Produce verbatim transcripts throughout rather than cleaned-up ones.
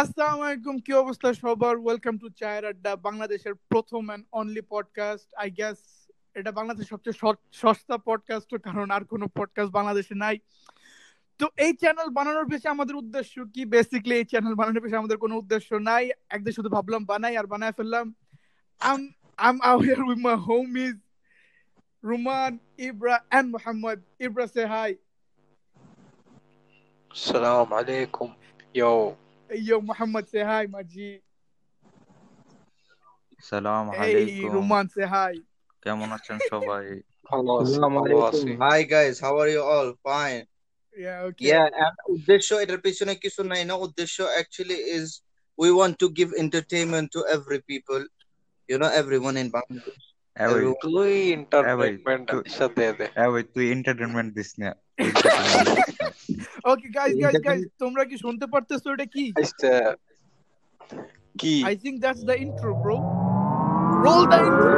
আসসালামু আলাইকুম, কি অবস্থা সবার? ওয়েলকাম টু চায়ের আড্ডা, বাংলাদেশের প্রথম and only podcast. I guess এটা বাংলাদেশের সবচেয়ে সস্তা পডকাস্ট, কারণ আর কোনো পডকাস্ট বাংলাদেশে নাই। তো এই চ্যানেল বানানোর পেছে আমাদের উদ্দেশ্য কি? বেসিক্যালি এই চ্যানেল বানানোর পেছে আমাদের কোনো উদ্দেশ্য নাই, একদিন শুধু ভাবলাম বানাই আর বানায় ফেললাম। I'm I'm out here with my homies Ruman, Ibra and Mohammad. Ibra say hi. আসসালামু আলাইকুম। ইয়ো Yo, Mohammad, say hi, Maji. Salam alaikum. Hey, Ruman, say hi. Kemon achen shobai? Salam alaikum. Hi guys, how are you all? Fine. Yeah, okay. Yeah, and uddesho etar pichone kichu nai na, uddesho actually is we want to give entertainment to every people, you know, everyone in Bangladesh. Every to entertainment sathe de. Every to entertainment this na. Okay guys, guys, guys, তোমরা কি শুনতে পারতেছো এটা কি? আচ্ছা কি? I think that's the intro, bro. Roll the intro.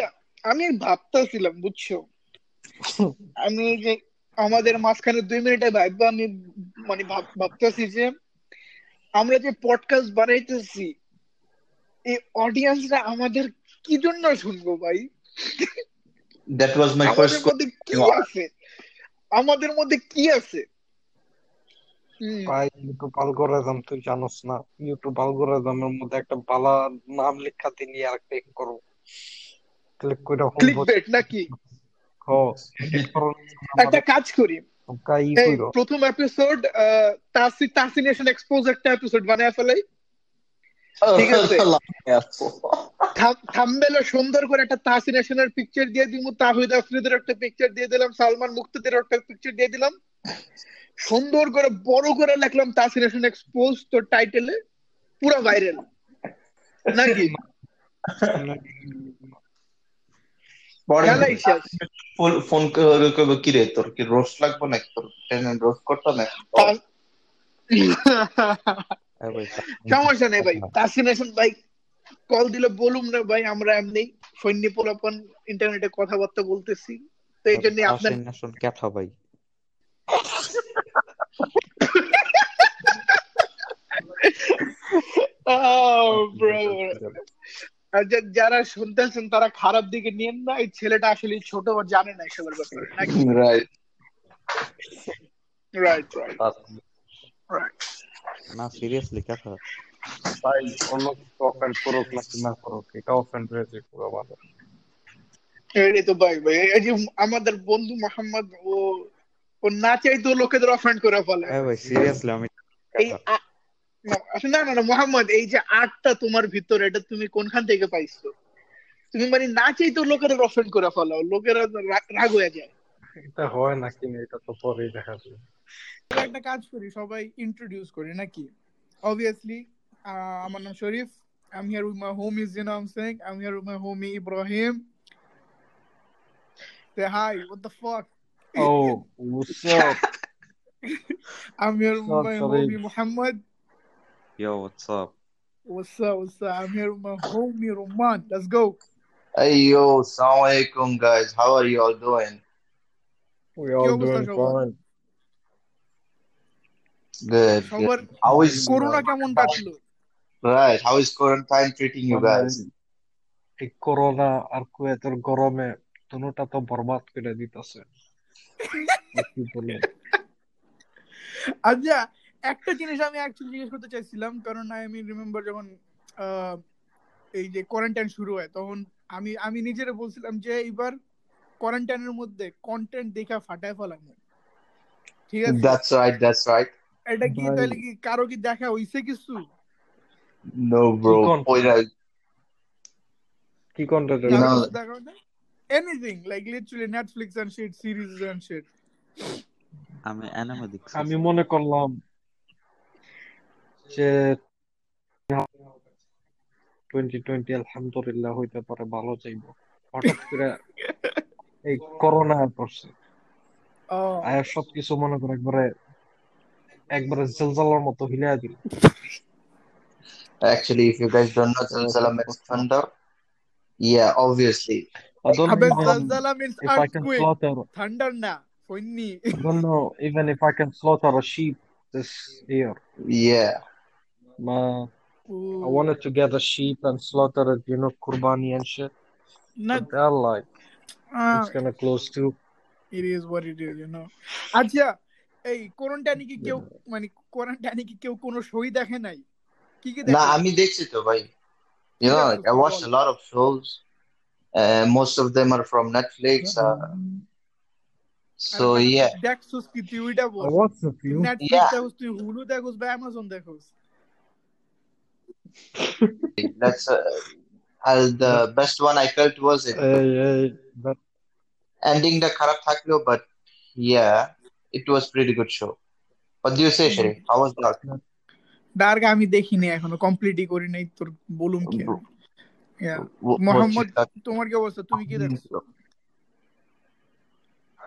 Yeah, আমি ভাবতেছিলাম, বুঝছো, আমি যে আমাদের মাঝখানে দুই মিনিটে ভাববা, আমি মানে ভাবতেছি যে আমরা যে পডকাস্ট বানাইতেছি এই অডিয়েন্সরা আমাদের কি জন্য শুনবো ভাই? That was my first question. আমাদের মধ্যে কি আছে ভাই? ইউটিউব অ্যালগরিদম তুই জানোস না? ইউটিউব অ্যালগরিদমের মধ্যে একটা বালা নাম লেখা দিলি আর ক্লিক করো, ক্লিক কইরা হল ক্লিক বেট নাকি? হ্যাঁ, একটা কাজ করি, প্রথম এপিসোড টাসিনেশন এক্সপোজ একটা এপিসোড বানায় ফেলাই, ঠিক আছে? থাম্বনেইলে সুন্দর করে একটা টাসিনেশনের পিকচার দিয়ে দিমু, তাহিদ আফ্রিদির একটা পিকচার দিয়ে দিলাম, সালমান মুক্তাদের একটা পিকচার দিয়ে দিলাম, সুন্দর করে বড় করে লিখলাম টাসিনেশন এক্সপোজ, তো টাইটেলে পুরো ভাইরাল নাকি? সমস্যা নেই ভাই, টাসিনেশন ভাই কল দিলে বলুম না ভাই, আমরা এমনি সৈন্য পোলাপন ইন্টারনেটে কথাবার্তা বলতেছি, তো এই জন্য আপনার কথা ভাই যারা শুনতেছেন তারা খারাপ দিকে নিয়েন না, এই ছেলেটা আসলে ছোট আর জানে না এসবের ব্যাপারে। রাইট রাইট রাইট না, সিরিয়াসলি কথা ভাই, অন্য অফেন্ড করুক না করুক, এটা অফেন্ড হয়েছে পুরো বাবা। এই তো ভাই ভাই, এই যে আমাদের বন্ধু মোহাম্মদ, ও ও না চাইতো লোকেদের অফেন্ড করে ফেলে। হ্যাঁ ভাই, সিরিয়াসলি আমি এই না না না মোহাম্মদ, এই যে আটটা তোমার ভিতরে, এটা তুমি কোনখান থেকে পাইছো? তুমি মানে না চাই তো লোকেরা অফেন্ড করে ফেলাও, লোকেরা রাগ হয়ে যায়। এটা হয় নাকি না, এটা তো পরেই দেখা যায়। একটা কাজ করি, সবাই ইন্ট্রোডিউস করি নাকি? অবভিয়াসলি আমার নাম শরীফ, আমি here with my homie Inam Sharif, আমি here with my homie Ibrahim. Say hi. What the fuck? Oh what's up? আমি here with my homie Mohammad. Yo, what's up? What's up? What's up? I'm here with my homie Ruman. Let's go. Hey, yo, assalamu alaikum, guys. How are you all doing? We all yo, doing fine. Good. good. How is Corona? Kemon katlo? Right. How is quarantine treating you guys? The Corona ar kuetor gorome donota to borbat kore ditase. Ki bole? Acha. একটা জিনিস আমি actually জিজ্ঞেস করতে চাইছিলাম, কারণ আমি remember যখন এই যে কোয়ারেন্টাইন শুরু হয় তখন আমি আমি নিজেরে বলছিলাম যে এবার কোয়ারেন্টাইনের মধ্যে কন্টেন্ট দেখা ফাটায় ফেলাম, ঠিক আছে? That's right, that's right. এটা কি তাহলে কি কারো কি দেখা হইছে কিছু? নো ব্রো, ওইটা কি কন্টেন্ট দেখা? Anything like literally Netflix and shit, series and shit. আমি অ্যানিমে দেখছি, আমি মনে করলাম যে twenty twenty আলহামদুলিল্লাহ হইতে পারে ভালো যাইবো, হঠাৎ করে এই করোনা পড়ছে আর সব কিছু মনে করে একবারে একবারে জলজলার মতো হিলায় দিল। Actually, if you guys don't know, Zalzala means thunder. Yeah, obviously. I don't know. Zalzala means if I can slaughter thunder na. Funny. I don't know. Even if I can slaughter a sheep this year. Yeah. Ma, I wanted to get a sheep and slaughter it. You know, Kurbani and shit. Not that like. Uh, it's kind of close to. It is what it is, you know. Acha, hey, quarantine ki keu, mani quarantine ki keu kono show dekhe nai. Nah, I'm dekhi to bhai. You know, like, I watched a lot of shows. Uh, most of them are from Netflix. Uh, so yeah. Dekho ki T V ta bol. What's the few? Netflix ta us tu Hulu ta us by Amazon dekho. That's uh, uh, the best one I felt was it. Hey, hey, but... Ending the kharab thaklo, but yeah, it was pretty good show. What do you say, Sharif? How was dark? Dark, I haven't seen it yet. Completely, I haven't seen it. Yeah, Mohammad, what was your thought? You did it.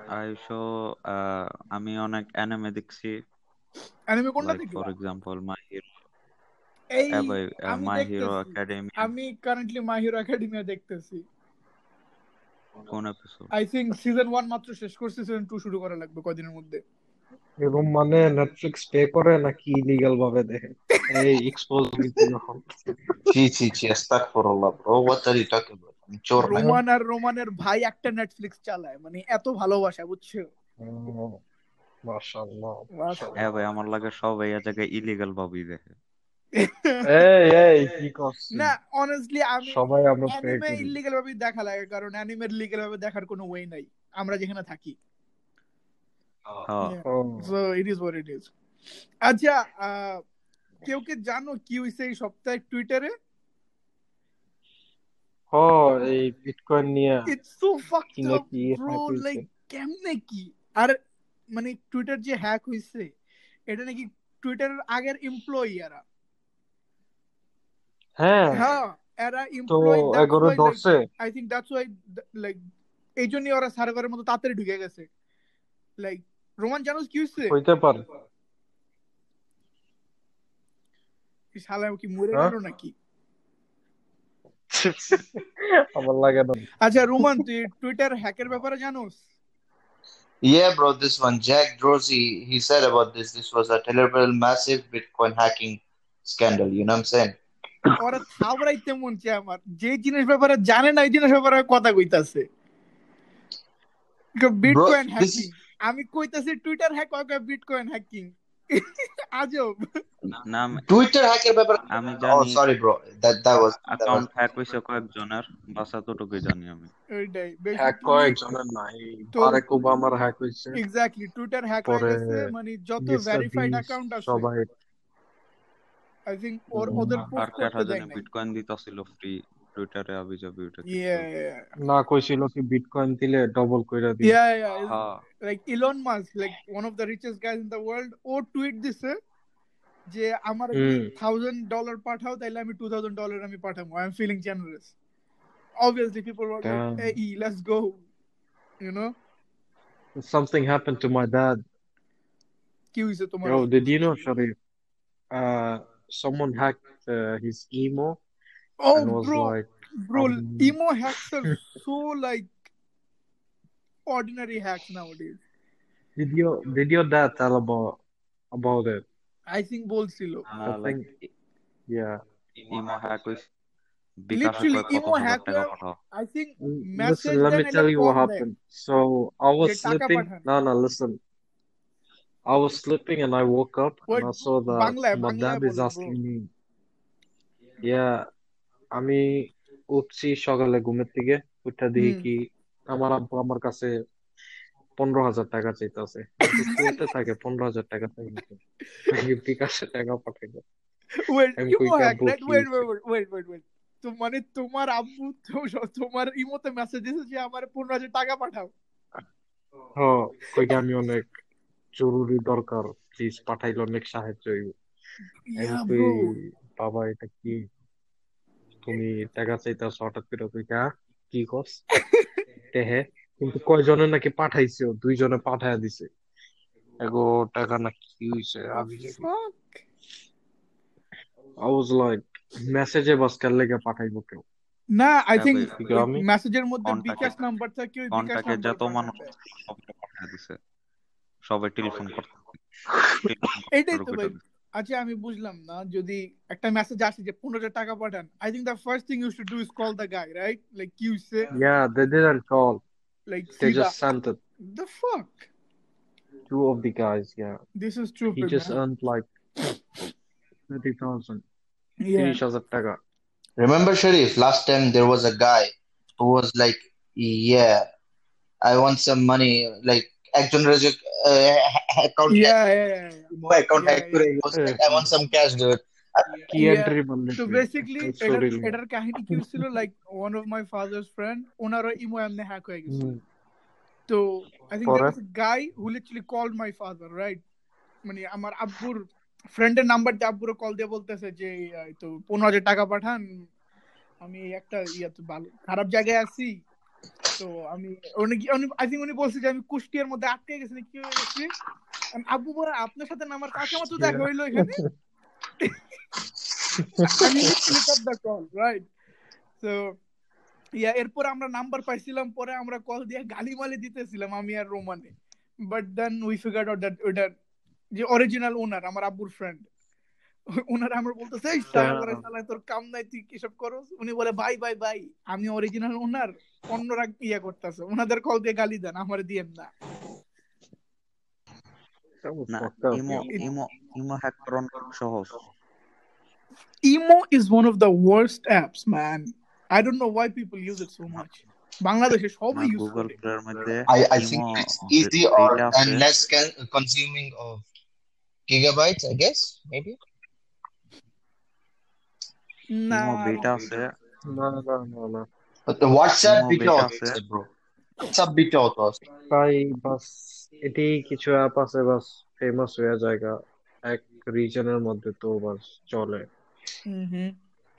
I saw. Uh, I mean, on an anime, dikshi. Anime, what did you see? For example, My Hero. Hey, uh, by, uh, My Hero Academia. I'm currently My Hero Academia. देखते सी. कौन episode? I think season one मात्र शेष कर season two शुरू करा लग बको दिनों मुद्दे. ये रूम माने Netflix पे करे ना कि illegal बाबे दें. Hey, expose me to your home. ची ची ची अस्तगफुरुल्लाह bro. What are you talking about? चोर नहीं. रोमन और रोमन और भाई एक्टर Netflix चला है. मनी ऐतो भालो वाशा बुच्चे. माशाल्लाह. है भाई हमारे लगे सब भैया जगह illegal बाबी दें. hey, hey, he costs you. Nah, honestly, I mean, anime is illegal bhabe dekha lage karon anime illegal bhabe dekhar kono way nai amra jekhane thaki. So it is what it is. Acha keu ke jano ki hoyse ei soptahe Twitter e ho ei bitcoin niye. It's so fucked up bro, like kemne ki ar mane Twitter je hack hoyse eta naki Twitter er ager employee era. হ্যাঁ হ্যাঁ এরা employ তো এগোরে দর্ষে I think that's why like এইজন্যই ওরা সার্ভারের মতো তাড়াতাড়ি ঢুকে গেছে লাইক রোমান জানোস কি হইছে হইতে পারে কি শালা কি মরে গেল নাকি আমার লাগে না আচ্ছা রোমান তুই টুইটার হ্যাকের ব্যাপারে জানোস Yeah bro, this one Jack Dorsey he said about this this was a terrible massive Bitcoin hacking scandal, you know what I'm saying? ওরা থাবরাইতে মন চাই আমার যে জিনিস ব্যাপারে জানে না এই জিনিস ব্যাপারে কথা কইতাছে বিটকয়েন হ্যাকিং আমি কইতাছি টুইটার হ্যাক হয় বিটকয়েন হ্যাকিং আজব নাম টুইটার হ্যাকের ব্যাপারে আমি জানি ও sorry bro that that was account hack হইছে কয়েকজনের ভাষা তো টুকুই জানি আমি ওইটাই হ্যাক কয়েকজনের না আরে ওবামার হ্যাক হইছে এক্স্যাক্টলি টুইটার হ্যাক হইছে মানে যত ভেরিফাইড অ্যাকাউন্ট আছে সবাই I think or other post করতে দেয় না বিটকয়েন দিতেছিল ফ্রি টুইটারে আবি যাবি ওটা ইয়া না কইছিল কি বিটকয়েন দিলে ডাবল কইরা দিই yeah yeah like Elon Musk like one of the richest guys in the world ও টুইট দিছে যে আমার one thousand ডলার পাঠাও তাইলে আমি two thousand ডলার আমি পাঠাবো I am feeling generous obviously people were like hey let's go you know something happened to my dad কি হইছে তোমার yo did you know Sharif uh someone hacked uh, his emo oh and was bro like, bro um... emo hacks are so like ordinary hacks nowadays did your did your dad tell about about it I think bolsilo uh, I like, think yeah emo hack was literally emo hack I think listen, let me tell you what happened there. So I was sleeping no no listen I was sleeping and I woke up what? and I saw that Bangla, my Bangla dad is asking bro. me. Yeah, I mean, upsi shogale gumettige utha dei ki amar abba amar kache fifteen thousand taka chaitase. Kete thake fifteen thousand taka thake. Bikash taka pathaide. Wait, you hack that? Wait, wait, wait, wait, wait. To mane tomar abbu to tomar emote message dise je amare fifteen thousand taka pathao. Ho, koi ami onek জরুরি দরকার please পাঠাইলো অনেক সাহায্য হইব MP বাবা এটা কি তুমি টাকা চাইতা হঠাৎ করে তুই কি কস তেহে কিন্তু কয়জনে নাকি পাঠাইছে দুইজনে পাঠায়া দিছে এগো টাকা না কি হইছে I was like মেসেজে বস কার লাগে পাঠাইবো কেউ না। আই থিংক মেসেজের মধ্যে বিকাশ নাম্বার থাকে, ওই বিকাশ নাম্বার যত মানুষ সবটা পাঠিয়ে দিছে, সবাই টেলিফোন করতে। এইটাই তো ভাই। আচ্ছা আমি বুঝলাম না, যদি একটা মেসেজ আসে যে পনেরো হাজার টাকা পাঠান, I think the first thing you should do is call the guy, right? Like you say yeah they didn't call, like they just sent it. The fuck two of the guys, yeah, this is true. He just man. earned like thirty thousand. Yeah. Remember Sharif, last time there was a guy who was like, yeah, I want some money, like, actual uh, account yeah, hack. Yeah, yeah. Account yeah, hack. Yeah, yeah. Like, I want some cash, dude. Key entry. Yeah. So basically, Eder kahini ki chilo like one of my father's friend, onaro emo amne hack hoye geche. So I think there was a guy who literally called my father, right? মানে আমার আব্বুর ফ্রেন্ডের number দিয়ে আব্বুর call দিয়ে বলতেছে যে তো পনেরো হাজার টাকা পাঠান, আমি একটা ইয়া তো ভালো খারাপ জায়গায় আছি। তো আমি উনি আই থিংক উনি বলছে যে আমি কুষ্টিয়ার মধ্যে আটকে গেছি না কি হয়ে গেছি। আমি আব্বু বলে আপনার সাথে আমার কাছে মতো দেখা হইলো এখানে। আমি pick up the call, right? So yeah এরপর আমরা নাম্বার পাইছিলাম, পরে আমরা কল দিয়ে গালিমালি দিতেছিলাম আমি আর রোমানে। But then we figured out that ওইটা যে অরিজিনাল ওনার আমার আব্বুর ফ্রেন্ড, ওনার আমরা বলতেছে এই সারা সালা তোর কাম নাই তুই কিসব করস। উনি বলে ভাই ভাই ভাই আমি অরিজিনাল ওনার, অন্যরা ইয়া করতেছে, ওনাদের কল দিয়ে গালি দেন, আমারে দিয়েন না। ইমো ইমো ইমো হ্যাক করন সহজ। Imo is one of the worst apps man. I don't know why people use it so much. Bangladesh is always used Google it. I, I think it's easy or and less can, consuming of gigabytes, I guess, maybe. No, beta se. No, no, no, no. But the WhatsApp beta hote bro. WhatsApp beta hoto hai. Bhai, bas eti kichu app ase bas famous hoya jayega. Ek region er moddhe to bas chole. Mhm.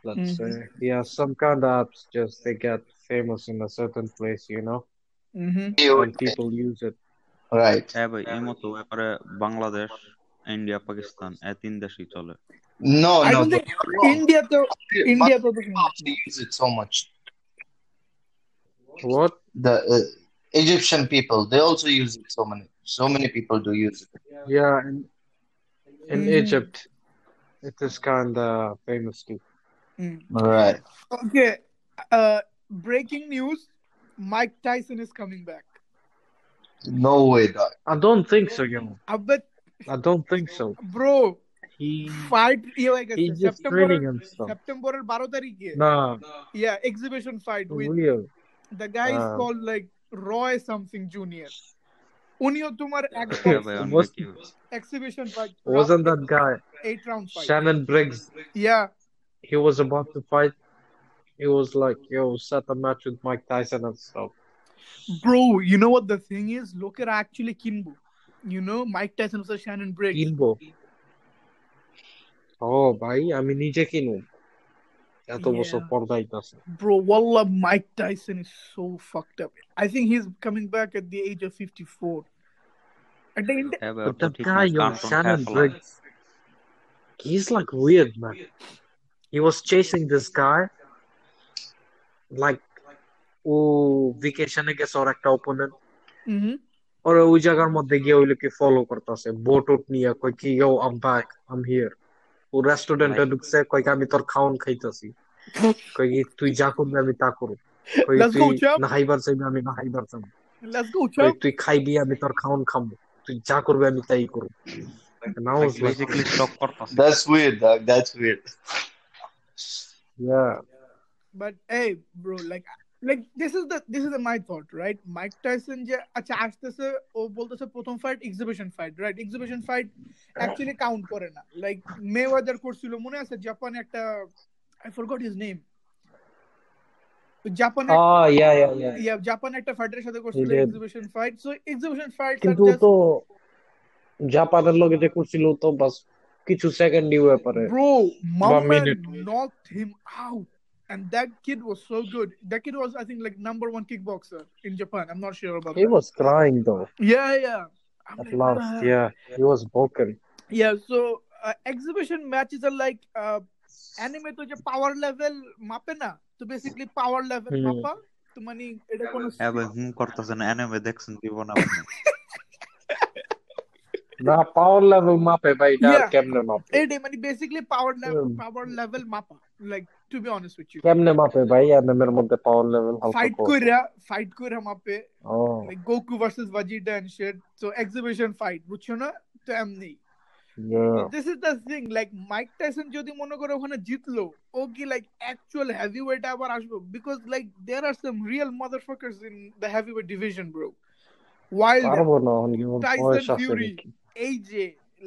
Let's say, mm-hmm. yeah, some kind of apps just they get famous in a certain place, you know, mm-hmm. and people use it. Right. Hey, boy, emo to apare Bangladesh, India, Pakistan, e tin deshi chole. No, I no. I don't think India to India to they use it so much. What the uh, Egyptian people? They also use it so many. So many people do use it. Yeah, in, in mm. Egypt, it is kind of famous too. Mm. All right. Okay. Uh, breaking news: Mike Tyson is coming back. No way, dog. I don't think so, you know. I bet. I don't think so, bro. He fight. He like he just September, training himself. September twelve tarikh. No. Yeah, exhibition fight with Real. the guy is uh. called like Roy something Junior. Unio tumar exhibition fight. Wasn't that guy? Eight round fight. Shannon Briggs. Yeah. He was about to fight. He was like, yo, set a match with Mike Tyson and stuff. Bro, you know what the thing is? Look at actually Kimbo. You know, Mike Tyson versus Shannon Briggs. Kimbo. Oh, bhai, I mean, nije kinu. Eto bosor por daitache. Bro, wallah, Mike Tyson is so fucked up. I think he's coming back at the age of fifty-four. At the end, but the guy, yo, Shannon Briggs, he's like weird, man. He was chasing this guy, like, oh, vacation against or ekta opponent. Mm-hmm. Or oi jagar moddhe giye oi lokke follow kortase. Boat out niya koi ki yo I'm back, I'm here. O restaurant e dukse koi ki ami tor khaon khaitasi. Koi ki tui ja korbe ami ta koru. Koi tui nahai bar sai ami nahai bar sam. Let's go chap. Koi tui khai bi ami tor khaon kham. Tui ja korbe ami tai koru. Now it's basically shock kortase. That's weird, dog. That's weird. Yeah, but hey, bro, like, like this is the this is the, my thought, right? Mike Tyson, je, acha, aste se, o bolte se, prothom fight, exhibition fight, right? Exhibition fight actually count kore na. Like Mayweather korchilo, mone ache Japan ekta, I forgot his name. Japan. Oh ekta, yeah, yeah, yeah. Yeah, Japan ekta fighter sathe korchilo exhibition fight. So exhibition fights are just. Kintu to Japaner loge je korchilo to bas. Kichu second new apare bro mama knocked him out and that kid was so good. That kid was I think like number one kickboxer in Japan. I'm not sure about he that. He was crying though. Yeah, yeah. I'm at like, last ah. yeah he was broken. Yeah, so uh, exhibition matches are like uh, anime to je power level mape na to basically power level mapa to mani eta kono ebe হুম করতেছেন anime দেখছেন জীবন আপনি না power level mape bhai da kemne mape ei de mani basically power level power level mapa like to be honest with you kemne mape bhai anime er moddhe power level halka fight koira fight koira mape like Goku versus Vegeta and shit so exhibition fight বুঝছো না তো এমনি Yeah. So this is the thing like Mike Tyson jodi mone kore okhane jitlo okay like actual heavyweight abar ashbo because like there are some real motherfuckers in the heavyweight division bro Wilder Tyson Fury A J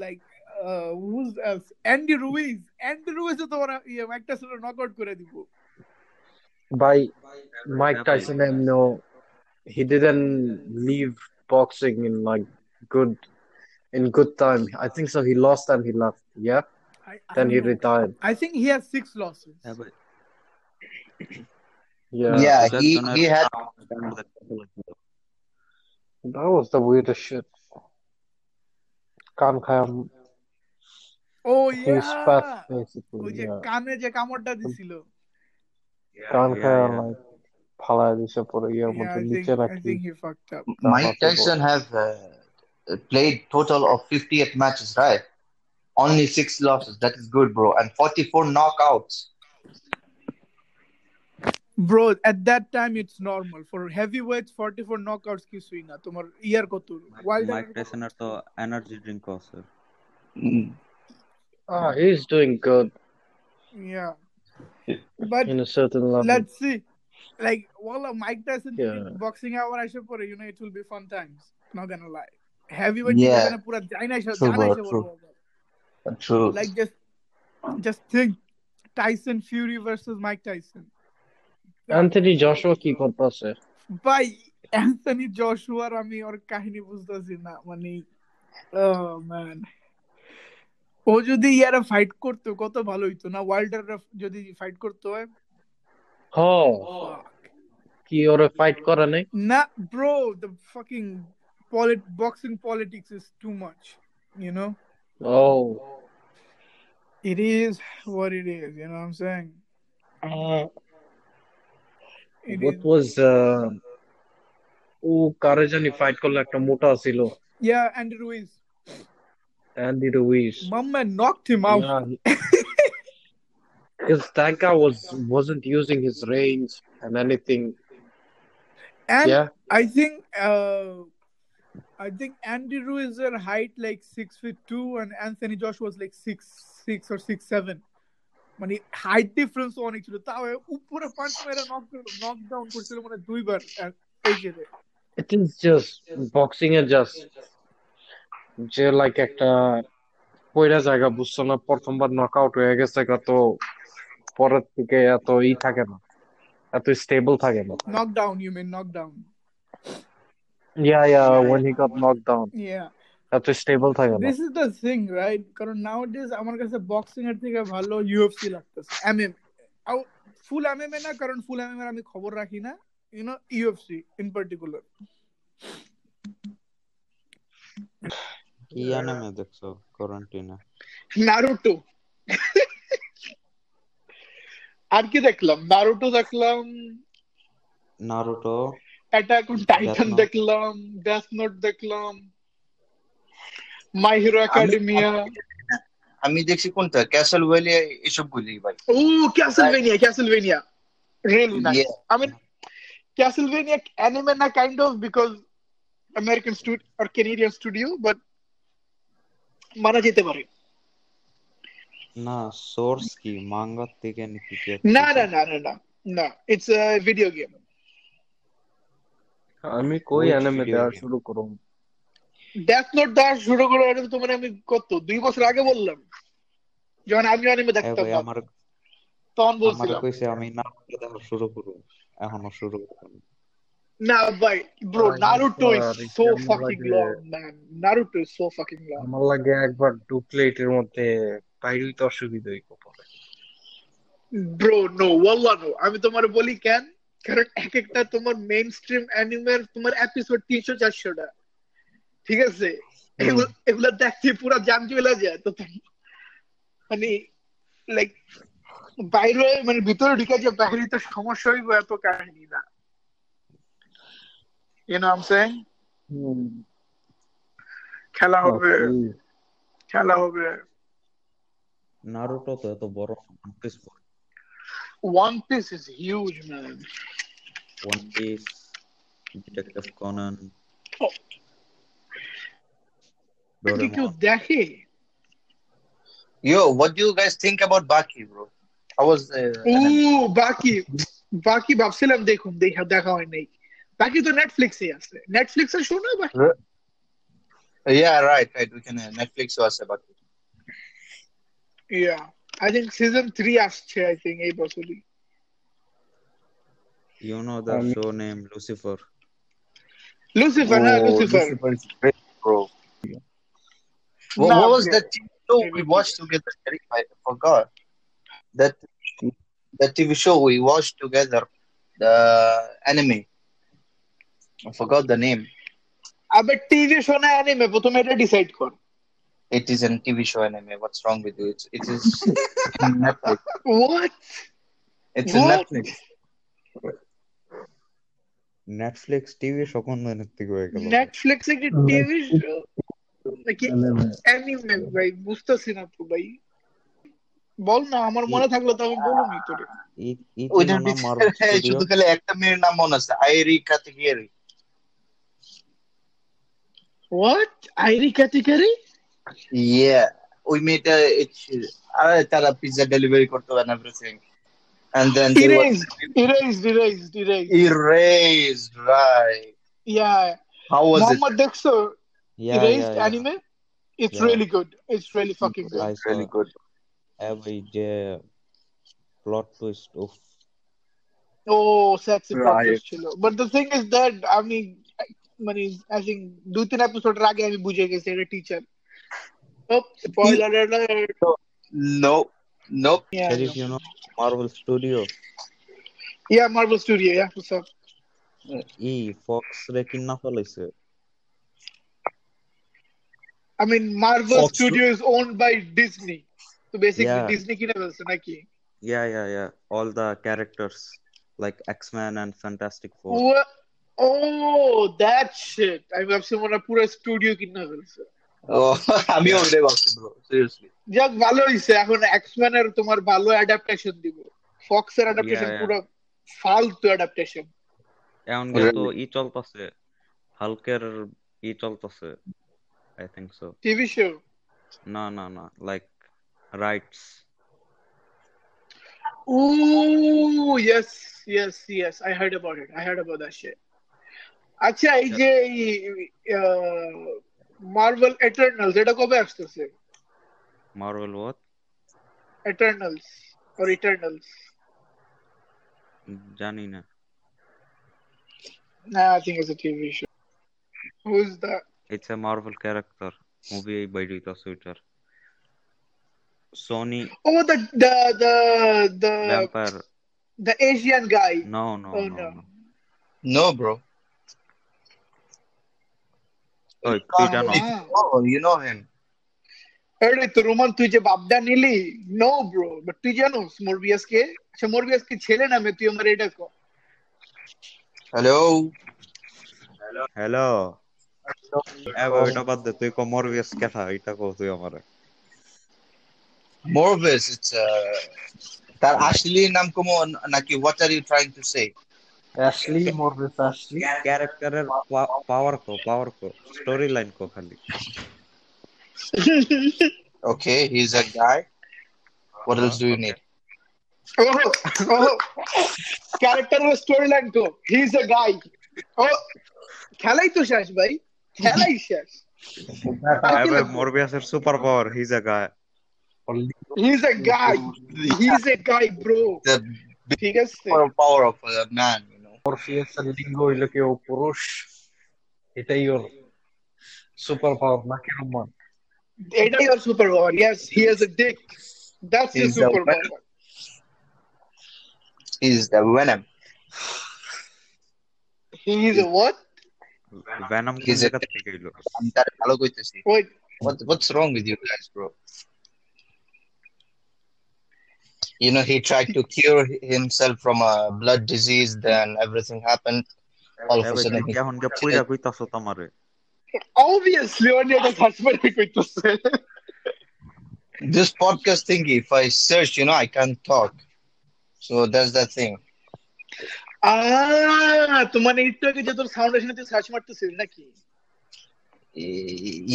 like uh, who's else Andy Ruiz Andy Ruiz to ora Mike Tyson knockout kore dibo bhai Mike Tyson em no he didn't leave boxing in like good in good time I think so he lost and he left yeah I, I then he know. retired I think he has six losses yeah but... yeah, yeah so he he had that was the weirdest shit Khan Khan oh yeah his path basically yeah. Kane je kamorta dishilo Khan Khan like phala dishe pore year moto niche rakhi I think he fucked up Mike Tyson has uh, played total of fifty-eight matches right only six losses that is good bro and forty-four knockouts bro at that time it's normal for heavyweights forty-four knockouts ki sui na tomar year koto Wilder Mike Tyson er to energy drink also ah he's doing good yeah but in a certain level let's see like wala Mike Tyson yeah. boxing hour ashe pore you know it will be fun times not gonna lie heavyweight yeah. na pura jaina sha jaana sha bol true like just just think Tyson Fury versus Mike Tyson Anthony Joshua ki kortase bhai Anthony Joshua r ami or kahini bujhtachi na mane oh man o jodi yara fight korto koto bhalo hito na Wilder ra jodi fight korto hoy ho ki ore fight kora nai na bro the fucking Polit- boxing politics is too much, you know? Oh. It is what it is, you know what I'm saying? Uh, what is. was... Uh, who Karajani fight call like a mota silo? Yeah, Andy Ruiz. Andy Ruiz. Mama knocked him out. Because yeah. that guy was, wasn't using his range and anything. And yeah. I think... Uh, I think Andy Ruiz's height like six feet two and Anthony Joshua was like six six or six seven. মানে height difference অনেক ছিল তাও উপরে পাঁচ মেরা knock down করছিল মানে দুইবার এই যে It is just boxing is just যে like একটা পয়লা জায়গা বুঝছো না প্রথমবার নকআউট হয়ে গেছে কা তো পরের থেকে এত ই থাকে না এত স্টেবল থাকে না knock down you mean knock down Yeah, yeah, when he got knocked down. Yeah. That's a stable thing. This is the thing, right? Because nowadays, amar kache boxing er theke bhalo U F C lagteche. M M A. Out full M M A na karon full M M A ami khobor rakhi na, you know, U F C in particular. Ki anime dekhcho quarantine? Naruto. Ar ki dekhlam? Naruto dekhlam. Naruto. Attack on Titan দেখলাম Death Note দেখলাম My Hero Academia আমি দেখছি কোনটা Castlevania এসব গুলি ভাই ও Castlevania Castlevania really nice yeah. I mean Castlevania anime na kind of because American studio or Canadian studio but মানা যেতে পারে না source কি manga থেকে নিতে না না না না না it's a video game আমি কই অ্যানিমে দেখা শুরু করব ডেথ নোট দেখা শুরু করব এটা তো মানে আমি কত দুই বছর আগে বললাম যখন আমি অ্যানিমে দেখতাম আমার তখন বলছিলাম আমার কইছে আমি নারুটো দেখা শুরু করব এখনো শুরু করব না ভাই bro Naruto is so fucking long man Naruto is so fucking long আমার লাগে একবার ডুপ্লেটের মধ্যে পাইলট অসুবিধা হইতো ব্রো নো ওয়াল্লাহ নো আমি তোমারে বলি কেন কারণ এক একটা তোমার মেইনস্ট্রিম অ্যানিমে তোমার episode three hundred four hundred টা ঠিক আছে এগুলা দেখতে পুরো জাম চলে যায় তো মানে লাইক বাইরে মানে ভিতরে ঢুকে যে বাইরে তো সমস্যা হইব এত কাহিনী না, you know what I'm saying? হুম খেলা হবে খেলা হবে নারুটো তো এত বড় piece, One Piece is huge man. One Piece, Detective Conan, Did you দেখে? Yo, what do you guys think about Baki, bro? I was uh, Ooh, Baki. Baki ভাবছিলাম দেখুন, দেখা দেখা হয় নাই। Baki তো Netflix এ আছে। Netflix এ শো না Baki? Yeah, right, right. We can uh, Netflix এ আছে Baki. Yeah, I think season three আসছে I think এই বছরই। You know the um, show name Lucifer. Lucifer, oh, na, Lucifer. Lucifer is great, bro. Yeah. Well, no, what was okay. that T V show we watched together? I forgot. That that T V show we watched together, the anime. I forgot the name. Abbe T V show na anime, wo tum eta decide kor. It is a T V show anime. What's wrong with you? It's, it is Netflix. What? It's what? Netflix. Netflix T V show kon mane theke hoye gelo. Netflix e ki T V show like anime bhai bujhtechi na to bhai. বল না আমার মনে থাকলো তো আমি বলুমই তোরে। ওইটার ভিতরে শুধু খালি একটা মেয়ের নাম মনে আছে, আইরি কাতিকারি। What? আইরি কাতিকারি? Yeah. ওই মেয়েটা আরে তারা পিজ্জা ডেলিভারি করতো and everything. And then they erased, erased, erased, erased. Erased, right. Yeah. How was Mohammad it? Mohammad দেখছো? Yeah, erased yeah, yeah. anime? It's yeah. really good. It's really fucking good. It's really good. Every day, plot twist of oh, sexy right. plot twist chilo. But the thing is that I mean, I mean, I think two three episodes aage I bujhe gaye said a teacher. Oh, spoiler alert! No, nope. nope. Yeah, there is no. you know Marvel Studio. Yeah, Marvel Studio. Yeah, what's up? E Fox re kinna phalaise. I mean, Marvel Fox Studio is owned by Disney. So basically yeah. Disney ki level se na ki yeah yeah yeah all the characters like X-Men and Fantastic Four oh, oh that shit I have seen one pura studio ki level se oh ami on re box bro seriously jak bhalo hoyse ekhon X-Men er tomar bhalo adaptation dibo Fox er adaptation pura false adaptation ekhon to e choltase Hulker e choltase I think so T V show no no no like rights oh yes yes yes I heard about it I heard about that shit acha ei je Marvel Eternals eta kobe asche Marvel what Eternals or Eternals jani na no I think it's a T V show who's that it's a Marvel character movie by the Twitter Sony. Oh, the the the the vampire. The Asian guy. No, no, oh, no, no, no. No, bro. Oh, Peter, no. Oh, you know him. Hey, to Ruman, tujhe babda nili? No, bro. But tujhe no, Morbius ke. Acha Morbius ke chhele na me tujhe mare dekho. Hello. Hello. Hello. Aba eta bad de tujhe ko Morbius ke tha eta ko tujhe amare. Morbius it's uh tar asli naam komo naki what are you trying to say asli Morbius asli character er power ko power ko storyline ko khali okay he's a guy what else do you need oh, oh. character or storyline ko he's a guy oh khelai to shesh bhai khelai shesh ever Morbius er super power he's a guy He's a guy. He's a guy, bro. The biggest power of a man, you know. Morpheus and Lingo, look at Purush. It's your superpower, not your man. It's your superpower. Yes, he has a dick. That's his superpower. He's the Venom. He is a what? Venom. He's a dick. I'm that hello going to see. Wait. What what's wrong with you guys, bro? You know, he tried to cure himself from a blood disease. Then everything happened. All of a sudden, he... Obviously, only at his husband he could say. This podcast thing, if I search, you know, I can't talk. So that's the thing. Ah, तुम्हाने इतना कि जब तुम sound ऐसे नहीं search मत तो seal ना की.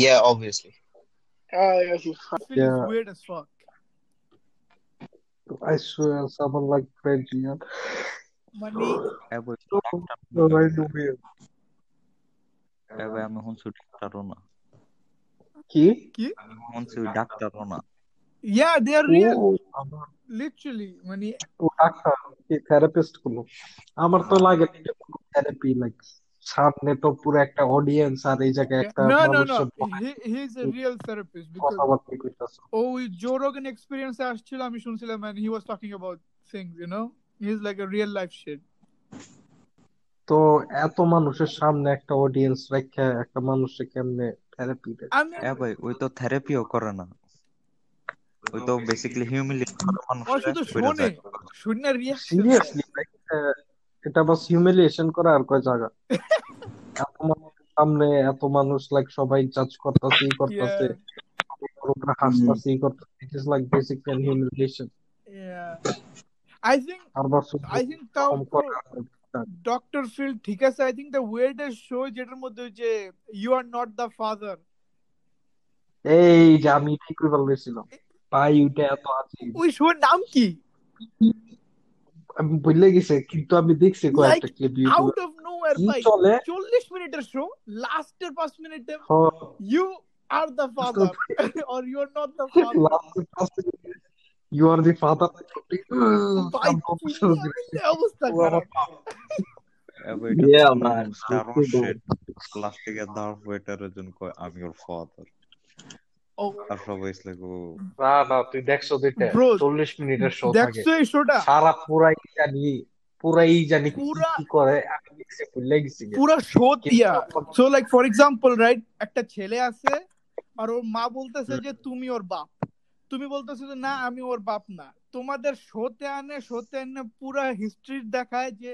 Yeah, obviously. Ah, yeah. It's weird as fuck. I swear, someone like French, yeah. Money. I was so right to be. I am on to doctor Rona. Ki? Ki? I am on to doctor Rona. Yeah, they are real. Oh, literally, money. To doctor, ki therapist kulo. Amar to lage therapy like. सामने तो पूरा एक audience आ रही जगह एक no no no he is a real therapist because oh Joe Rogan experience आछिल আমি শুনছিলাম and he was talking about things you know he is like a real life shit তো এত মানুষের সামনে একটা অডিয়েন্স রেখে একটা মানুষকে কেমনে থেরাপি দেয় এ ভাই ওই তো থেরাপিও করে না ওই তো বেসিক্যালি হিউমিলেট করে মানুষকে শুনে রিয়াকশন সিরিয়াসলি লাইক এটা বস হিউমিলিয়েশন করা আর কয় জায়গা আমাদের সামনে এত মানুষ লাইক সবাই জাজ করতেছে ই করতেছে পুরোটা হাসতেছে ই করতেছে it is like basic an humiliation yeah I think আর বস আই থিংক তাও ডক্টর ফিল ঠিক আছে I think the weirdest show যেটার মধ্যে যে you are not the father এই যে আমি ঠিক বলেছিলাম ভাই ওটা এত আছে ওই শোর নাম কি আমি ভুলে গেছি কিন্তু আমি দেখছি কয়েকটা ক্লিপ ইউটিউবে আউট অফ নোয়্যার ভাই forty মিনিটের শো লাস্টের five মিনিটে you are the father or you are not the father লাস্টের five মিনিটে ইউ আর দি ফাদার ভাই অবস্থা খারাপ ইয়া ম্যান প্লাস্টিক এর দাঁড় ওয়েটার জন কয় আমি ওর ফাদার ও আর সবাই এসে গো না না তুই দেখছো দিতে forty মিনিটের শো থাকে দেখছো এই শোটা সারা পুরাই জানি পুরাই জানি কি করে আমি দেখছি ভুলে গেছি পুরো শো দিয়া so like for example right একটা ছেলে আছে আর ওর মা বলতেছে যে তুমি ওর বাপ তুমি বলতেছো যে না আমি ওর বাপ না তোমাদের শোতে আনে শোতে আনে পুরো হিস্ট্রি দেখায় যে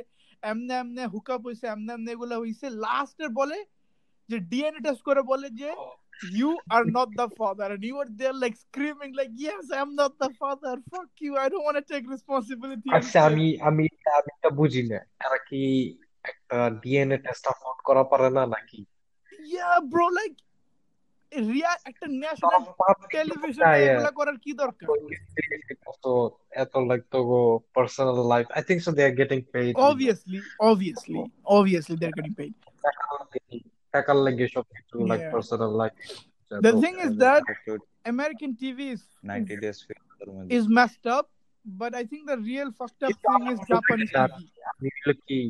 এমনে এমনে হুকআপ হইছে এমনে এমনে এগুলা হইছে লাস্টে বলে যে ডিএনএ টেস্ট করে বলে যে you are not the father and you were there like screaming like yes I am not the father fuck you I don't want to take responsibility আচ্ছা আমি আমি আমি তো বুঝিনা তারা কি একটা ডিএনএ টেস্ট অফট করা পারে না নাকি yeah bro like রিয়া একটা ন্যাশনাল টেলিভিশন এগুলা করার কি দরকার তো এত লাইক তো personal life I think so they are getting paid obviously obviously obviously they are getting paid tackle like shop to like yeah. personal like the so, thing is that American T V is ninety days is messed up but I think the real fucked up thing is Japanese T V আমি কি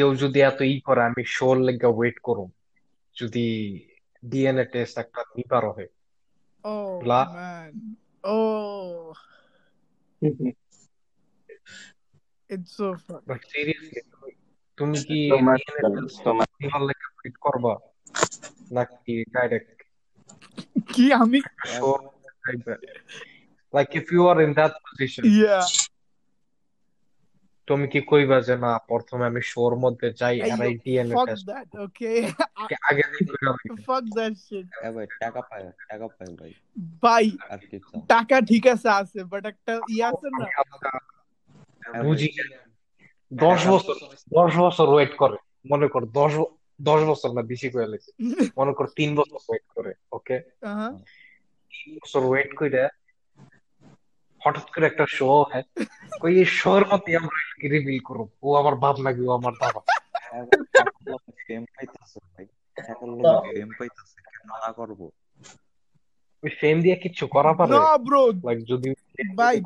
কেউ যদি এত ই করে আমি শোর লাগা wait করব যদি ডিএনএ টেস্ট একটা নিবার হয় oh man oh it's so fucked but seriously তুমি কি তোমার তোমার লেখা ফিট করবা নাকি ডাইরেক্ট কি আমি like if you are in that position yeah তুমি কি কইবা যে না প্রথমে আমি শোর মধ্যে যাই আরআইডিএনএ টেস্ট ওকে আগে দেখো fuck that shit ভাই টাকা পায় টাকা পায় ভাই ভাই টাকা ঠিক আছে আছে বাট একটা ই আছে না বুঝি দশ বছর দশ বছর ওয়েট করে মনে কর দশ দশ বছর না বেশি করে লেগেছে মনে কর তিন বছর ওয়েট করে ওকে তিন বছর ওয়েট করে হঠাৎ করে একটা শো হয় কই এই শোর মধ্যে আমরা রিভিল করব ও আমার বাপ নাকি ও আমার বাবা ফেম পাইতাছে ভাই এখন লোক ফেম পাইতাছে কেন না করব ওই ফেম দিয়ে কিছু করা পারে না ব্রো লাইক যদি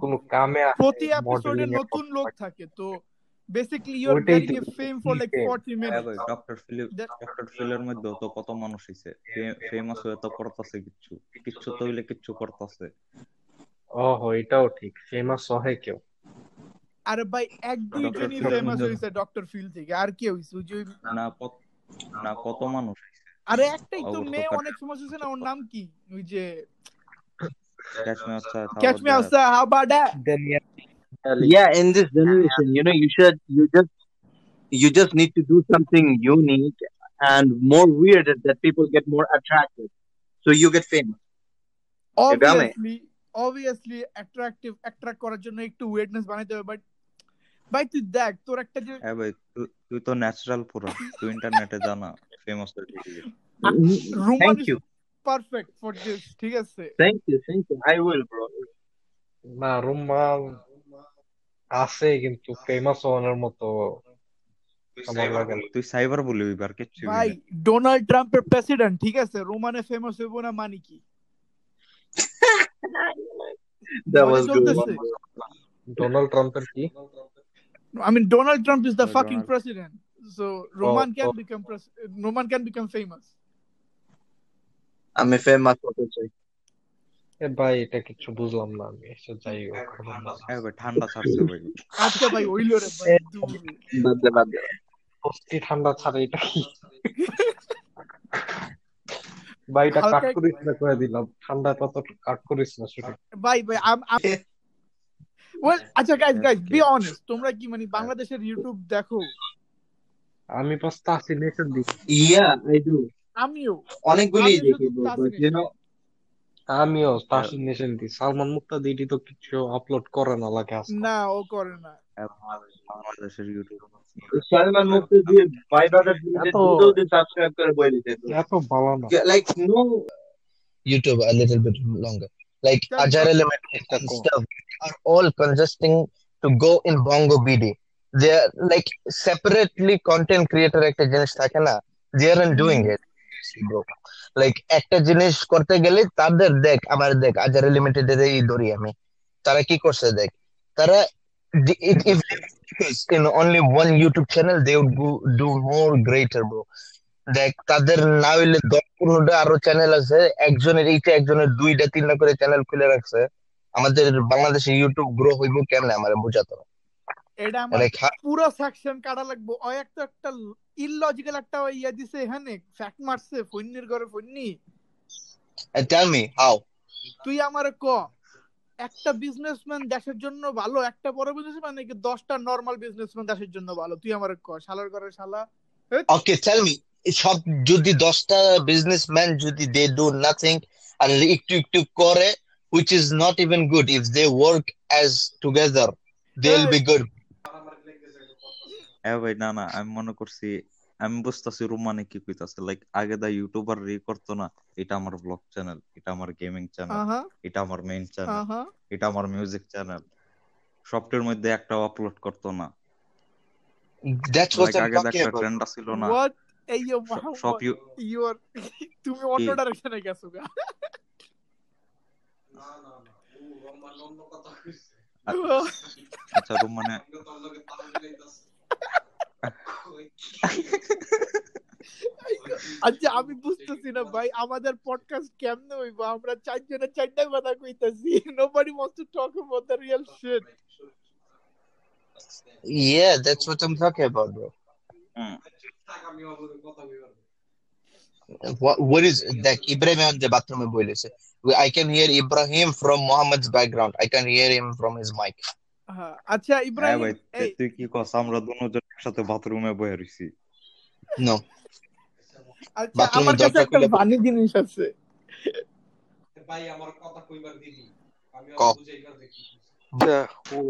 কোনো কামে প্রতি এপিসোডে নতুন লোক থাকে তো basically you're getting a fame for like forty minutes doctor philip doctor filler মধ্যে তো কত মানুষ হইছে famous হয়ে তো করতেছে কিছু কিছু তো হইলে কিছু করতেছে ও হো এটাও ঠিক famous হয় কেউ আরে ভাই এক দুইজনই famous হইছে doctor phil থেকে আর কে হইছে ওই যে না না কত মানুষ হইছে আরে একটাই তো মেয়ে অনেক famous হইছে না ওর নাম কি ওই যে Catch me outside. How Catch me that? outside. How about that? Then yeah. Yeah, in this generation, you know, you should, you just, you just need to do something unique and more weird that people get more attracted. So you get famous. Obviously, obviously, attractive, attract করার জন্য একটু weirdness বানাইতে হবে, but ভাই তুই দেখ তোর একটা যে হ্যাঁ ভাই তুই তো ন্যাচারাল পুরো, তুই ইন্টারনেটে জানা ফেমাস হয়ে গেছিস। Thank you. Perfect for this. ঠিক আছে। Thank you, thank you. I will, bro. না রুমান আছে কিন্তু ফেমাস হওয়ার মতো তুই সাইবার বলি এবার কিছু ভাই ডোনাল্ড ট্রাম্পের প্রেসিডেন্ট ঠিক আছে রোমানে ফেমাস হইব না মানে কি that was good Donald Trump ki I mean Donald Trump is the fucking Donald. president so Roman oh, can oh. become pres- Roman can become famous I'm a famous hote chai e bhai eta kichu bujlam na ami eso jai e bhai thanda chharche bhai acha bhai hoilo re bhai bad de bad de hosti thanda chhare eta ki ভাই এটা কাট করিস না কই দিলাম ঠান্ডা কত কাট করিস না শুধু ভাই ভাই আম ওয়েল আচ্ছা গাইস গাইস বি অনেস্ট তোমরা কি মানে বাংলাদেশের ইউটিউব দেখো আমি পোস্ট আসি নেশন দেখি ইয়া আই ডু আমিও অনেকগুলি দেখি ইউ নো আমিও স্টাশি নেশন দেখি সালমান মুক্তা দিদি তো কিছু আপলোড করে না লাগে আজকে না ও করে না বাংলাদেশের ইউটিউব সালমান মুক্তা দিয়ে ভাই ব্রাদার দুটো সাবস্ক্রাইব করে বই দিতে এত ভালো না like no YouTube a little bit longer like আজার element stuff are all consisting to go in Bongo BD they are like separately content creator একটা জিনিস থাকে না they are doing it bro like একটা জিনিস করতে গেলে তাদের দেখ আমার দেখ আজার এলিমেন্টেড এর এই ধরি আমি তারা কি করছে দেখ তারা It, if focus in only one YouTube channel, they would go, do more greater, bro. Like, তাদের না হইলে দশ পনেরোটা আরো চ্যানেল আছে একজনের এইটা একজনের দুইটা তিনটা করে চ্যানেল খুলে রাখছে আমাদের বাংলাদেশে ইউটিউব গ্রো হইব কেমনে আমার বুঝাতে হবে এটা মানে পুরো সেকশন কাটা লাগবে ও একটা একটা ইলজিক্যাল একটা ইয়া দিছে এখানে ফ্যাক্ট মারছে ফন্নির ঘরে ফন্নি Tell me how তুই আমারে ক একটা বিজনেসম্যান দেশের জন্য ভালো একটা বড় বিজনেসম্যান নাকি দশটা নরমাল বিজনেসম্যান দেশের জন্য ভালো তুই আমার ক শালার করে শালা ওকে টেল মি সব যদি দশটা বিজনেসম্যান যদি দে ডু নাথিং আর একটু একটু করে which is not even good if they work as together they'll be good হ্যাঁ ভাই না না আমি মনে করছি আমি বুঝতাছি রুমানে কি কইতাছে লাইক আগে দা ইউটিউবার রি করতো না এটা আমার ব্লগ চ্যানেল এটা আমার গেমিং চ্যানেল এটা আমার মেইন চ্যানেল এটা আমার মিউজিক চ্যানেল সফটওয়্যার মধ্যে একটা আপলোড করতো না that's what I am talking about trend ছিল না হোয়াট এই ইউ ইউ আর তুমি অন্য ডাইরেকশনে গেছো গা না না ও রুমান অন্য কথা কইছে আচ্ছা রুমানে তোর লগে পানি লাইতাছে আচ্ছা আমি বুঝতেছি না ভাই আমাদের পডকাস্ট কেমনে হইবো আমরা চারজনে চারটা কথা কইতাছি nobody wants to talk about the real shit yeah that's what I'm talking about bro hmm. what, what is that Ibrahim on the bathroom বলেছে I can hear Ibrahim from Mohammad's background I can hear him from his mic আচ্ছা ইব্রাহিম তুই কি কস আমরা দুজন একসাথে বাথরুমে বসে রইছি no আচ্ছা আমার কাছে একটা বানি জিনিস আছে ভাই আমার কথা কইবার দিবি আমি বুঝাইবার দেখি ও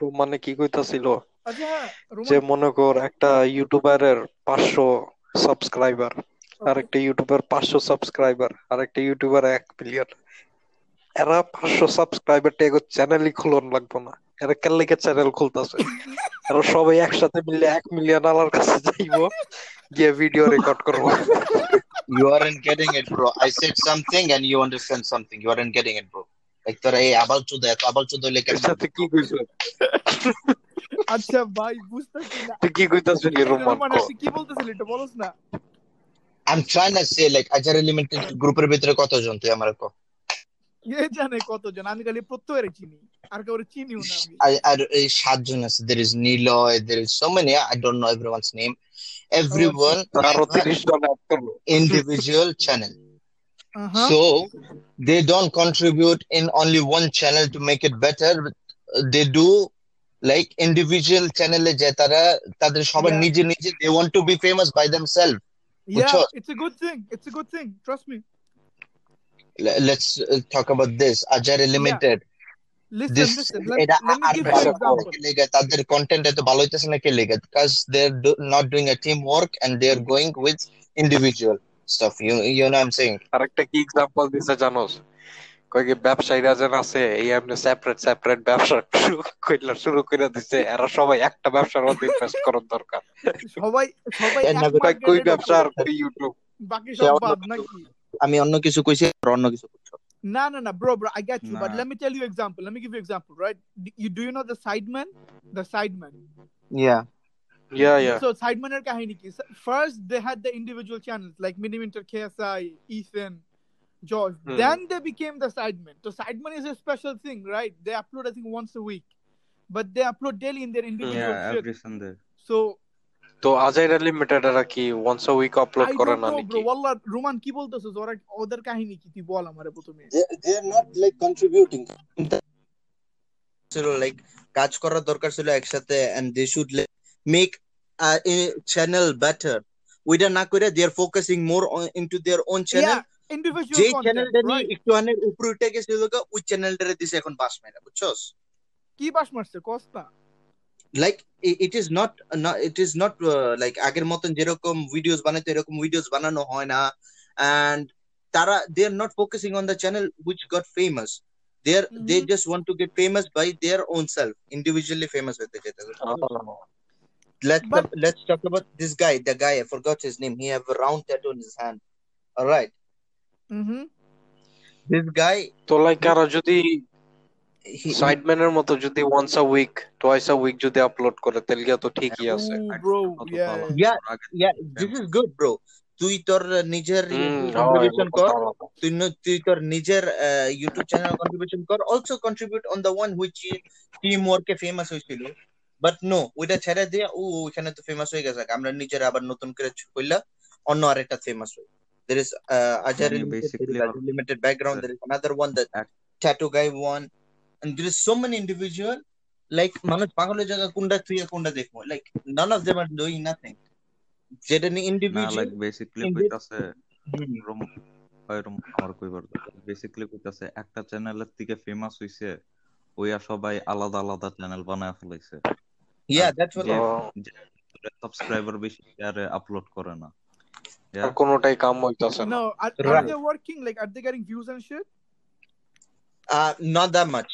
রোমান কি কইতাছিল আচ্ছা যে মনে কর একটা ইউটিউবারের পাঁচশো সাবস্ক্রাইবার আর একটা ইউটিউবার পাঁচশো সাবস্ক্রাইবার আর একটা ইউটিউবার এক মিলিয়ন এরা পাঁচশো সাবস্ক্রাইবার টেক চ্যানেলই খুলন লাগবো না এরা কেল্লিকে চ্যানেল খুলতাছে এরা সবাই একসাথে মিলে এক মিলিয়ন আলার কাছে যাইবো গিয়ে ভিডিও রেকর্ড করব you aren't getting it bro I said something and you understand something you aren't getting it bro like তোরা এই আবাল চুদা আবাল চুদা লেখা সাথে কি কইছ আচ্ছা ভাই বুঝতাছিস না তুই কি কইতাছিস রোমান মানে তুই কি বলতেছিস এটা বলছ না I'm trying to say like other limited গ্রুপের ভিতরে কতজন তুই আমারে ক এই জানে কতজন আমি খালি প্রত্যেকরে চিনি আর কাউরে চিনিও না আমি আর এই সাতজন আছে there is Niloy there is so many I don't know everyone's name everyone thirty জন individual channel Uh-huh. So they don't contribute in only one channel to make it better. They do like individual channel. Yeah. They want to be famous by themselves. Yeah, Uchor. It's a good thing. It's a good thing. Trust me. L- let's uh, talk about this. Ajare Limited. Yeah. Listen, this, listen. Let, let me give you an example. Their content is bhalo because they're do, not doing a teamwork and they're going with individual stuff. You, you know what I'm saying? Correct. Key example this is Janos. Koi website as na se. I am separate separate website. Koi la shuru kore dise. Era shobai ekta website ote invest koron dorkar. Shobai shobai. Koi koi website koi YouTube. Baki shob bad naki. Ami onno kisu koi se onno kisu kuchho. No, no, no, bro, bro, I get you. Nah. But let me tell you an example. Let me give you an example, right? Do you, do you know the Sidemen? The Sidemen. Yeah. Yeah, yeah. So, Sidemen ka hai nahi ki. First, they had the individual channels like Miniminter, K S I, Ethan, George. Hmm. Then they became the Sidemen. So, Sidemen is a special thing, right? They upload, I think, once a week. But they upload daily in their individual yeah, shit. Every Sunday. So... So, Azera Limited ki once a week upload korana niki. I don't know, bro. Wallah, Ruman ki bolte so zora order kahini ki thi bol hamare puto me. They are not like contributing. So like kaj korar dorkar chilo ekshathe and they should like, make uh, a channel better. Oida na kore they are focusing more on into their own channel. Yeah, individual content. Je channel deni ektu aner upore uthe gesil ka oi channel dere dise ekhon bash mera bujchos. Ki bash marche Costa? Like it is not, not it is not uh, like ager moton jerokom videos banato erokom videos banano hoy na and tara they are not focusing on the channel which got famous. They are mm-hmm. they just want to get famous by their own self, individually famous with the oh. Let's but, let's talk about this guy. The guy I forgot his name. He have a round tattoo on his hand. All right. Mm-hmm. This guy. To like Karajudi. Sidemen er moto jodi once a week twice a week jodi upload kore telga to thikhi ache bro. Yeah, yeah, yeah, this is good bro. Tu tor nijer contribution kor, tu tor nijer YouTube channel contribution kor, also contribute on the one which teamwork e famous hoychilo. But no, oita chhara diya o oikhane to famous hoye geche, amra nijer abar notun kore koila onno arekta famous hoy. There is uh, Ajari Limited background. There is another one, that tattoo guy one. And there is so many individual like manus pagol jaga kunda tuya kunda dekho, like none of them are doing nothing. Jedani individual nah, like basically কইতাছে room হয় room আমার কইবার basically কইতাছে একটা চ্যানেলের থেকে famous হইছে ওয়া সবাই আলাদা আলাদা চ্যানেল বানায় ফলাইছে. Yeah, that's what সাবস্ক্রাইবার বেশি আর আপলোড করে না আর কোনোটাই কাম হইতাছে না. No, are, are they working, like are they getting views and shit? Uh, not that much.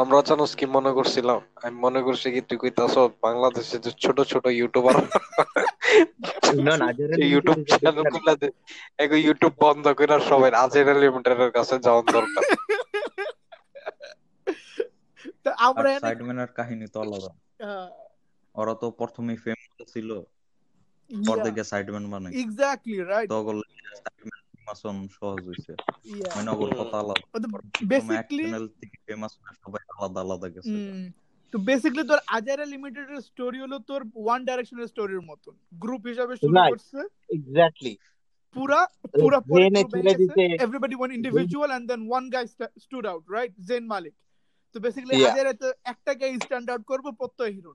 আমরা জানোস কি মনে করছিলাম, আমি মনে করছি কি তুই কইতাছ বাংলাদেশে যে ছোট ছোট ইউটিউবার না না ইউটিউব চ্যানেল গুলা দে এক ইউটিউব বন্ধ কইরা সবাই আজেরা লিমিটেডের কাছে যাওয়ার দরকার. তো আমরা সাইডম্যানের কাহিনী তো আলাদা. ওরা তো প্রথমে ফেমাস ছিল, পরে থেকে সাইডম্যান বানাই. Exactly right. তো গল সাইডম্যান মাসন সহজ হইছে মানে ওর কথা আলাদা. বেসিক্যালি চ্যানেল থেকে ফেমাস সবাই আলাদা আলাদা গেছে. তো বেসিক্যালি তোর আজারা লিমিটেড এর স্টোরি হলো তোর ওয়ান ডাইরেকশনের স্টোরির মত, গ্রুপ হিসাবে শুরু করছে. এক্স্যাক্টলি পুরা পুরা পুরো চলে দিতে everybody one individual and then one guy stood out, right? Zayn Malik. তো বেসিক্যালি আজারা তো একটা গাই স্ট্যান্ড আউট করবে প্রত্যেক hero.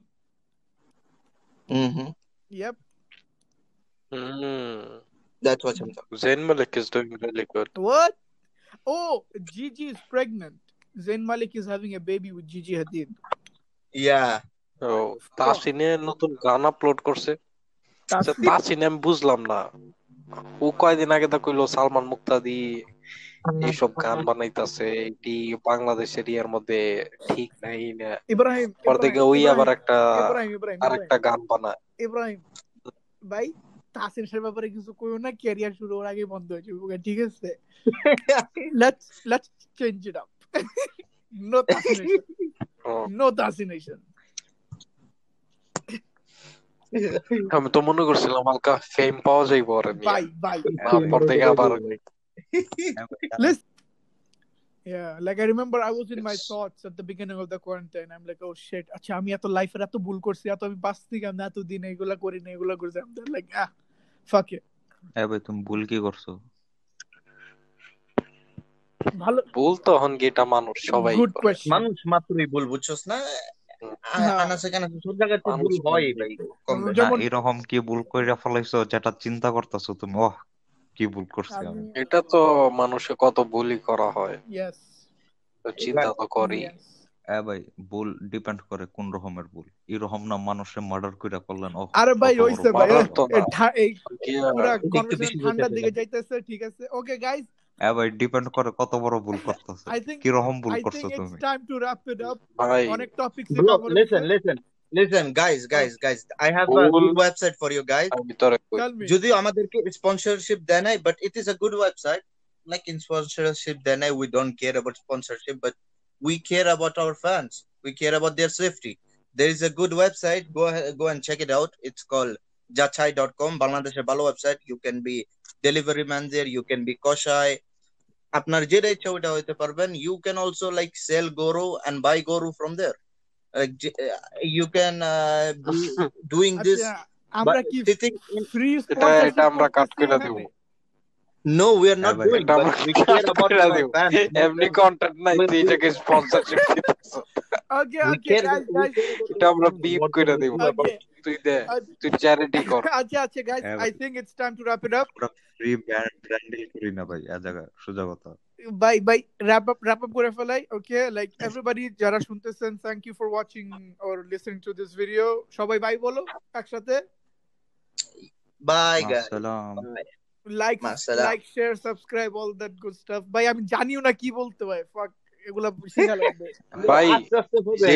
Hmm yep. Hmm That's what I'm talking about. Zain Malik is doing really good. What? Oh, Gigi is pregnant. Zain Malik is having a baby with Gigi Hadid. Yeah. Oh, Tasine নতুন গান upload করছে. Tasine আমি বুঝলাম না। ও কয়দিন আগে তো কইলো সালমান মুক্তা দি এইসব গান বানাইতাছে, এটি বাংলাদেশের এর মধ্যে ঠিক নাই না। ইব্রাহিম পরদিকে ওই আবার একটা আরেকটা গান বানায়। ইব্রাহিম ভাই তাসির সাহেব ব্যাপারে কিছু কইও না, ক্যারিয়ার শুরু হওয়ার আগে বন্ধ হয়ে যাবে, ঠিক আছে? Let's let's change it up. No তাসিনেশন, নো তাসিনেশন. আমি তো মনে করছিলাম হালকা ফেম পাওয়া যাইব আর আমি বাই বাই পড়তে গেলে আবার list. Yeah, like I remember I was in my thoughts at the beginning of the quarantine. I'm like, oh shit, আচ্ছা আমি এত লাইফের এত ভুল করছি, এত আমি বাঁচতে গেলাম না, এত দিন এগুলা করি না, এগুলা করছি. I'm like, ah, fuck it. এ ভাই তুমি ভুল কি করছো? ভালো ভুল তো হন গেটা মানুষ সবাই মানুষ মাত্রই ভুল বুঝছস না আনাসে কেন সব জায়গাতে ভুল হয় ভাই এরকম কি ভুল কইরা ফলাইছো যেটা চিন্তা করতেছো তুমি ওহ কি ভুল করছো আমি এটা তো মানুষে কত ভুলই করা হয় यस তো চিন্তা তো করি এ ভাই ভুল ডিপেন্ড করে কোন রকমের ভুল এরকম না মানুষে মার্ডার কইরা করলেন ওহ আরে ভাই হইছে ভাই এই পুরো কনভারসেশন ঠান্ডার দিকে যাইতেছে ঠিক আছে ওকে গাইস এবাই ডিপেন্ড করে কত বড় ভুল করতেছো কি রকম ভুল করছো তুমি time to wrap it up অনেক টপিকস এ cover listen listen listen guys guys guys I have a good website for you guys যদি আমাদেরকে স্পন্সরশিপ দেয় না but it is a good website like sponsorship দেয় না we don't care about sponsorship but we care about our fans we care about their safety there is a good website go go and check it out it's called jachai dot com বাংলাদেশের ভালো website you can be delivery man there you can be koshai apnar jere ichha ota hoyte parben you can also like sell goro and buy goro from there like you can uh, be doing this amra ki free sponsor amra cut kore debo no we are not doing amra we care about every content nai eta ke sponsorship okay okay guys guys eta amra beep kore debo to the to charity kor acha acha guys I think it's time to wrap it up free brand branding kori na bhai a jaga sujagota bye bye wrap up wrap up kore felai okay like everybody jara shuntechen thank you for watching or listening to this video shobai bye bolo ekshathe bye guys assalam like like share subscribe all that good stuff bhai ami janiu na ki bolte bhai fuck egula shikha lagbe bhai